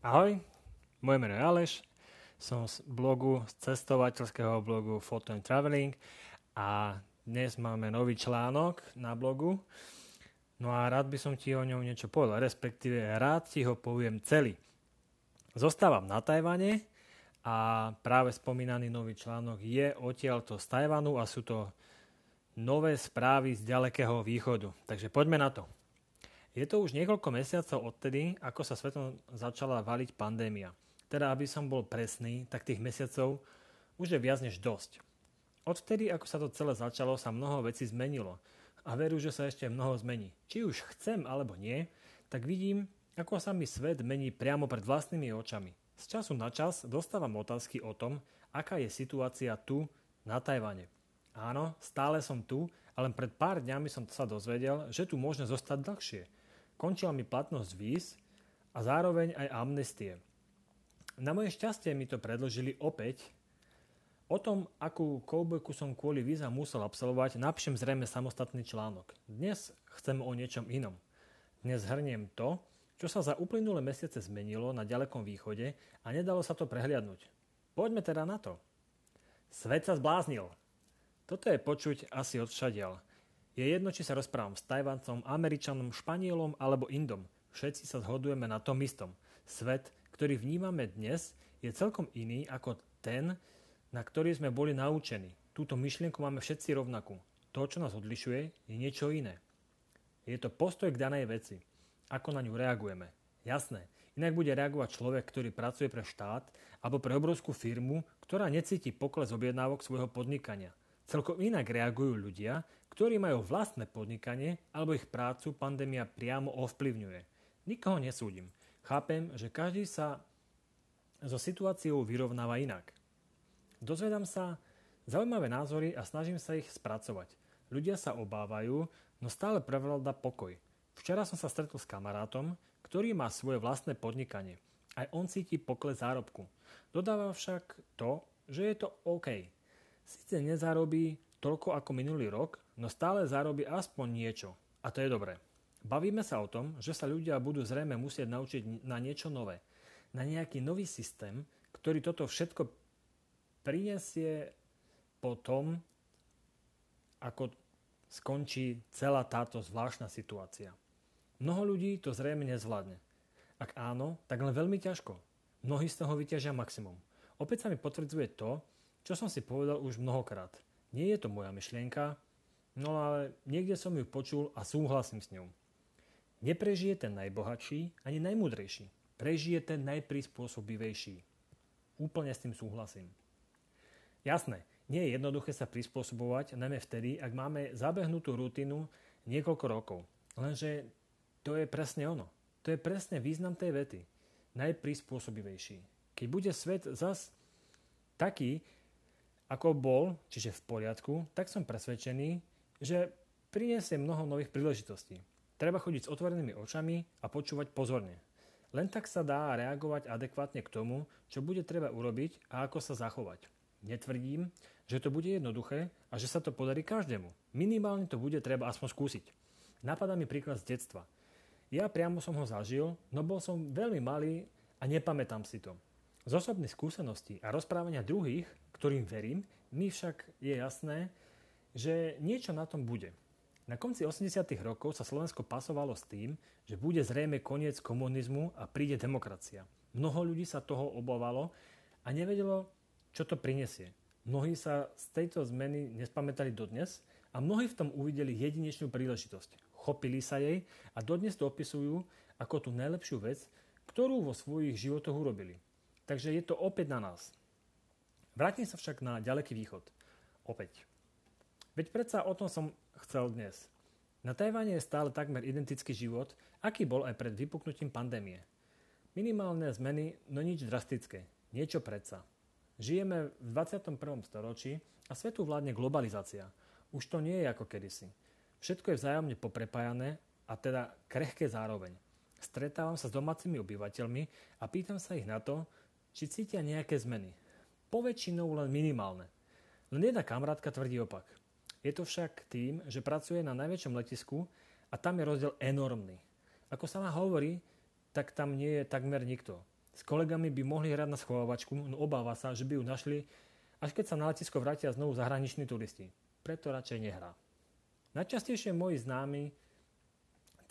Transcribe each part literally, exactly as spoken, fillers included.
Ahoj, moje meno je Aleš, som z blogu, z cestovateľského blogu Photo and Travelling a dnes máme nový článok na blogu. No a rád by som ti o ňom niečo povedal, respektíve rád ti ho poviem celý. Zostávam na Tajvane a práve spomínaný nový článok je odtiaľto z Tajvanu a sú to nové správy z ďalekého východu. Takže poďme na to. Je to už niekoľko mesiacov odtedy, ako sa svetom začala valiť pandémia. Teda, aby som bol presný, tak tých mesiacov už je viac než dosť. Odtedy, ako sa to celé začalo, sa mnoho vecí zmenilo. A veru, že sa ešte mnoho zmení. Či už chcem alebo nie, tak vidím, ako sa mi svet mení priamo pred vlastnými očami. Z času na čas dostávam otázky o tom, aká je situácia tu na Tajvane. Áno, stále som tu, ale pred pár dňami som sa dozvedel, že tu môžem zostať dlhšie. Končila mi platnosť víz a zároveň aj amnestie. Na moje šťastie mi to predložili opäť. O tom, akú koubojku som kvôli víza musel absolvovať, napíšem zrejme samostatný článok. Dnes chcem o niečom inom. Dnes zhrniem to, čo sa za uplynulé mesiace zmenilo na ďalekom východe a nedalo sa to prehliadnúť. Poďme teda na to. Svet sa zbláznil. Toto je počuť asi odvšadiaľ. Je jedno, či sa rozprávam s Tajvancom, Američanom, Španielom alebo Indom. Všetci sa zhodujeme na tom istom. Svet, ktorý vnímame dnes, je celkom iný ako ten, na ktorý sme boli naučení. Túto myšlienku máme všetci rovnakú. To, čo nás odlišuje, je niečo iné. Je to postoj k danej veci. Ako na ňu reagujeme. Jasné, inak bude reagovať človek, ktorý pracuje pre štát alebo pre obrovskú firmu, ktorá necíti pokles objednávok svojho podnikania. Celkom inak reagujú ľudia, ktorí majú vlastné podnikanie alebo ich prácu pandémia priamo ovplyvňuje. Nikoho nesúdim. Chápem, že každý sa so situáciou vyrovnáva inak. Dozvedám sa zaujímavé názory a snažím sa ich spracovať. Ľudia sa obávajú, no stále prevláda pokoj. Včera som sa stretol s kamarátom, ktorý má svoje vlastné podnikanie. Aj on cíti pokles zárobku. Dodáva však to, že je to OK. Sice nezarobí toľko ako minulý rok, no stále zarobí aspoň niečo. A to je dobré. Bavíme sa o tom, že sa ľudia budú zrejme musieť naučiť na niečo nové. Na nejaký nový systém, ktorý toto všetko prinesie po tom, ako skončí celá táto zvláštna situácia. Mnoho ľudí to zrejme nezvládne. Ak áno, tak len veľmi ťažko. Mnohí z toho vyťažia maximum. Opäť sa mi potvrdzuje to, čo som si povedal už mnohokrát. Nie je to moja myšlienka, no ale niekde som ju počul a súhlasím s ňou. Neprežije ten najbohatší ani najmúdrejší. Prežije ten najprispôsobivejší. Úplne s tým súhlasím. Jasné, nie je jednoduché sa prispôsobovať, najmä vtedy, ak máme zabehnutú rutinu niekoľko rokov. Lenže to je presne ono. To je presne význam tej vety. Najprispôsobivejší. Keď bude svet zas taký, ako bol, čiže v poriadku, tak som presvedčený, že prinesie mnoho nových príležitostí. Treba chodiť s otvorenými očami a počúvať pozorne. Len tak sa dá reagovať adekvátne k tomu, čo bude treba urobiť a ako sa zachovať. Netvrdím, že to bude jednoduché a že sa to podarí každému. Minimálne to bude treba aspoň skúsiť. Napadá mi príklad z detstva. Ja priamo som ho zažil, no bol som veľmi malý a nepamätám si to. Z osobných skúseností a rozprávania druhých, ktorým verím, mi však je jasné, že niečo na tom bude. Na konci osemdesiatych rokov sa Slovensko pasovalo s tým, že bude zrejme koniec komunizmu a príde demokracia. Mnoho ľudí sa toho obávalo a nevedelo, čo to prinesie. Mnohí sa z tejto zmeny nespamätali dodnes a mnohí v tom uvideli jedinečnú príležitosť. Chopili sa jej a dodnes to opisujú ako tú najlepšiu vec, ktorú vo svojich životoch urobili. Takže je to opäť na nás. Vrátim sa však na ďaleký východ. Opäť. Veď predsa o tom som chcel dnes. Na Tajvane je stále takmer identický život, aký bol aj pred vypuknutím pandémie. Minimálne zmeny, no nič drastické. Niečo predsa. Žijeme v dvadsiatom prvom storočí a svetu vládne globalizácia. Už to nie je ako kedysi. Všetko je vzájomne poprepájané a teda krehké zároveň. Stretávam sa s domácimi obyvateľmi a pýtam sa ich na to, či cítia nejaké zmeny. Poväčšinou len minimálne. Len jedna kamarátka tvrdí opak. Je to však tým, že pracuje na najväčšom letisku a tam je rozdiel enormný. Ako sama hovorí, tak tam nie je takmer nikto. S kolegami by mohli hrať na schovávačku, no obáva sa, že by ju našli, až keď sa na letisko vrátia znovu zahraniční turisti. Preto radšej nehrá. Najčastejšie moji známi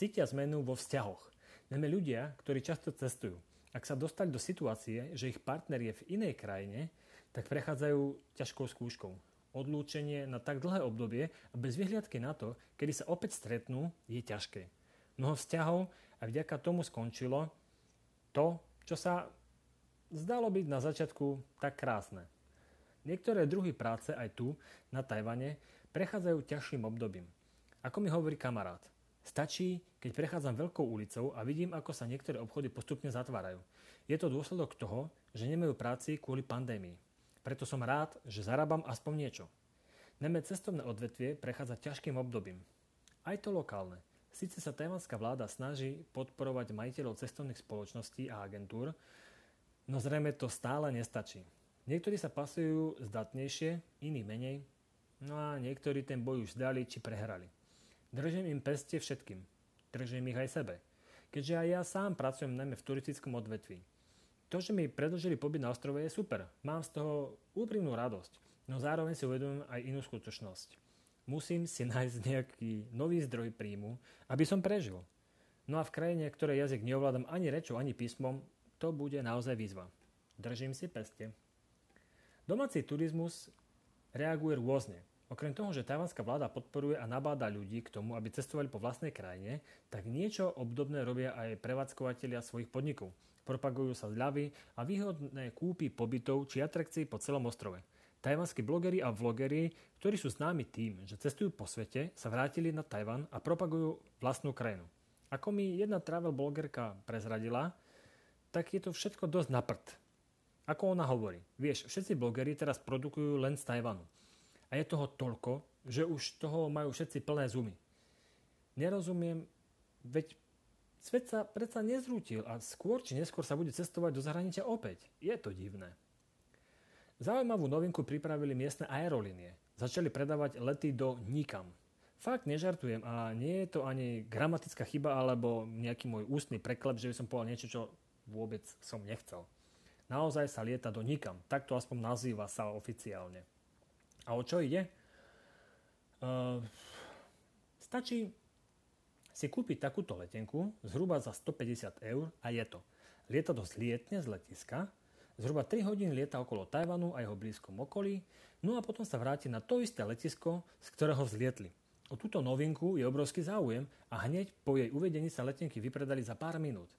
cítia zmenu vo vzťahoch. Najmä ľudia, ktorí často cestujú. Ak sa dostali do situácie, že ich partner je v inej krajine, tak prechádzajú ťažkou skúškou. Odlúčenie na tak dlhé obdobie a bez vyhliadky na to, kedy sa opäť stretnú, je ťažké. Mnoho vzťahov a vďaka tomu skončilo to, čo sa zdalo byť na začiatku tak krásne. Niektoré druhy práce aj tu, na Tajvane, prechádzajú ťažším obdobím. Ako mi hovorí kamarát, stačí, keď prechádzam veľkou ulicou a vidím, ako sa niektoré obchody postupne zatvárajú. Je to dôsledok toho, že nemajú práci kvôli pandémii. Preto som rád, že zarábam aspoň niečo. Najmä cestovné odvetvie prechádza ťažkým obdobím. Aj to lokálne. Síce sa tajvanská vláda snaží podporovať majiteľov cestovných spoločností a agentúr, no zrejme to stále nestačí. Niektorí sa pasujú zdatnejšie, iní menej, no a niektorí ten boj už zdali či prehrali. Držím im peste všetkým. Držím ich aj sebe. Keďže aj ja sám pracujem najmä v turistickom odvetví. To, že mi predĺžili pobyt na ostrove, je super. Mám z toho úprimnú radosť. No zároveň si uvedomujem aj inú skutočnosť. Musím si nájsť nejaký nový zdroj príjmu, aby som prežil. No a v krajine, ktoré jazyk neovládam ani rečou, ani písmom, to bude naozaj výzva. Držím si peste. Domáci turizmus reaguje rôzne. Okrem toho, že tajvanská vláda podporuje a nabáda ľudí k tomu, aby cestovali po vlastnej krajine, tak niečo obdobné robia aj prevádzkovatelia svojich podnikov. Propagujú sa zľavy a výhodné kúpy pobytov či atrakcií po celom ostrove. Tajvanskí blogeri a vlogeri, ktorí sú známi tým, že cestujú po svete, sa vrátili na Tajvan a propagujú vlastnú krajinu. Ako mi jedna travel blogerka prezradila, tak je to všetko dosť na prd. Ako ona hovorí, vieš, všetci blogeri teraz produkujú len z Tajvanu. A je toho toľko, že už toho majú všetci plné zumy. Nerozumiem, veď svet sa predsa nezrútil a skôr či neskôr sa bude cestovať do zahraničia opäť. Je to divné. Zaujímavú novinku pripravili miestne aerolínie. Začali predávať lety do nikam. Fakt nežartujem a nie je to ani gramatická chyba alebo nejaký môj ústny preklep, že by som povedal niečo, čo vôbec som nechcel. Naozaj sa lieta do nikam. Tak to aspoň nazýva sa oficiálne. A o čo ide? Uh, stačí si kúpiť takúto letenku zhruba za stopäťdesiat eur a je to. Lietadlo zlietne z letiska, zhruba tri hodiny lieta okolo Tajvanu a jeho blízkom okolí, no a potom sa vráti na to isté letisko, z ktorého vzlietli. O túto novinku je obrovský záujem a hneď po jej uvedení sa letenky vypredali za pár minút.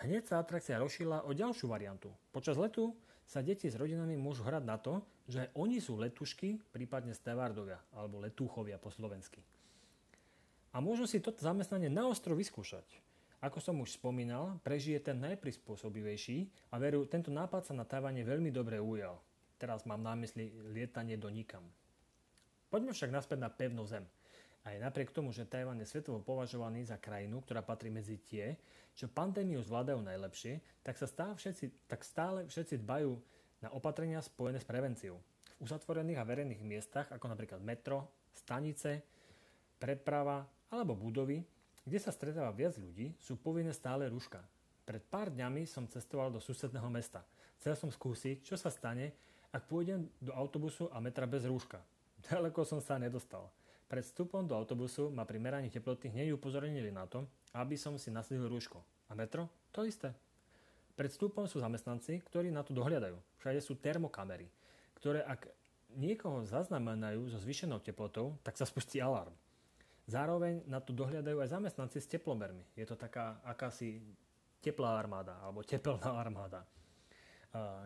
Hneď sa atrakcia rozšírila o ďalšiu variantu. Počas letu sa deti s rodinami môžu hrať na to, že oni sú letušky, prípadne stevardovia alebo letúchovia po slovensky. A môžu si toto zamestnanie naostro vyskúšať. Ako som už spomínal, prežije ten najprispôsobivejší a veru, tento nápad sa na Tajvane veľmi dobre ujal. Teraz mám na mysli lietanie do nikam. Poďme však naspäť na pevnú zem. Aj napriek tomu, že Tajvan je svetovo považovaný za krajinu, ktorá patrí medzi tie, čo pandémiu zvládajú najlepšie, tak sa stále všetci, tak stále všetci dbajú na opatrenia spojené s prevenciou. V uzatvorených a verejných miestach, ako napríklad metro, stanice, preprava alebo budovy, kde sa stretáva viac ľudí, sú povinné stále rúška. Pred pár dňami som cestoval do susedného mesta. Chcel som skúsiť, čo sa stane, ak pôjdem do autobusu a metra bez rúška. Ďaleko som sa nedostal. Pred vstupom do autobusu ma pri meraní teploty hneď upozornili na to, aby som si nasadil rúško. A metro? To isté. Pred vstupom sú zamestnanci, ktorí na to dohliadajú. Všade sú termokamery, ktoré ak niekoho zaznamenajú so zvýšenou teplotou, tak sa spustí alarm. Zároveň na to dohliadajú aj zamestnanci s teplomermi. Je to taká akási teplá armáda alebo tepelná armáda.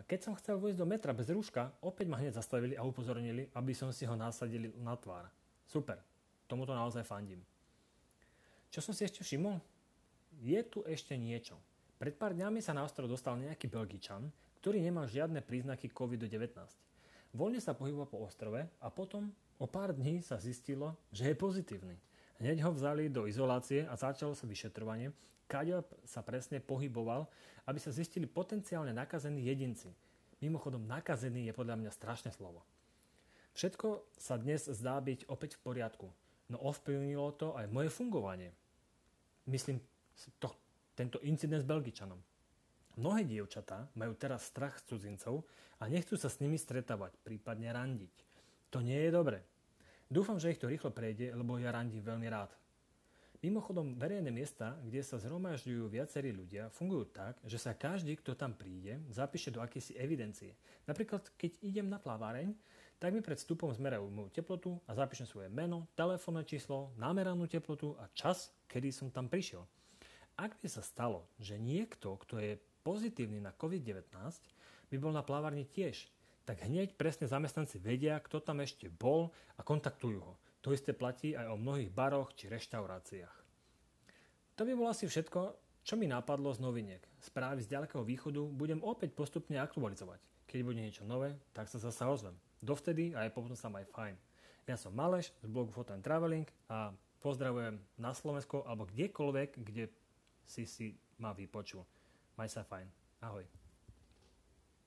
Keď som chcel vojsť do metra bez rúška, opäť ma hneď zastavili a upozornili, aby som si ho nasadil na tvár. Super, tomuto naozaj fandím. Čo som si ešte všimol? Je tu ešte niečo. Pred pár dňami sa na ostrov dostal nejaký Belgičan, ktorý nemal žiadne príznaky covid devätnásť. Voľne sa pohyboval po ostrove a potom o pár dní sa zistilo, že je pozitívny. Hneď ho vzali do izolácie a začalo sa vyšetrovanie, kade sa presne pohyboval, aby sa zistili potenciálne nakazení jedinci. Mimochodom, nakazený je podľa mňa strašné slovo. Všetko sa dnes zdá byť opäť v poriadku, no ovplyvnilo to aj moje fungovanie. Myslím, to, tento incident s Belgičanom. Mnohé dievčatá majú teraz strach z cudzincov a nechcú sa s nimi stretávať, prípadne randiť. To nie je dobre. Dúfam, že ich to rýchlo prejde, lebo ja randím veľmi rád. Mimochodom, verejné miesta, kde sa zhromažďujú viacerí ľudia, fungujú tak, že sa každý, kto tam príde, zapíše do akejsi evidencie. Napríklad, keď idem na plaváreň, tak mi pred vstupom zmerajú moju teplotu a zapíšem svoje meno, telefónne číslo, nameranú teplotu a čas, kedy som tam prišiel. Ak by sa stalo, že niekto, kto je pozitívny na covid devätnásť, by bol na plávarni tiež, tak hneď presne zamestnanci vedia, kto tam ešte bol a kontaktujú ho. To isté platí aj o mnohých baroch či reštauráciách. To by bolo asi všetko, čo mi napadlo z noviniek. Správy z ďalekého východu budem opäť postupne aktualizovať. Keď bude niečo nové, tak sa zasa ozvem. Dovtedy a aj potom sa aj fajn. Ja som Maleš z blogu Photo and Travelling a pozdravujem na Slovensko alebo kdekoľvek, kde si si ma vypočul. Maj sa fajn. Ahoj.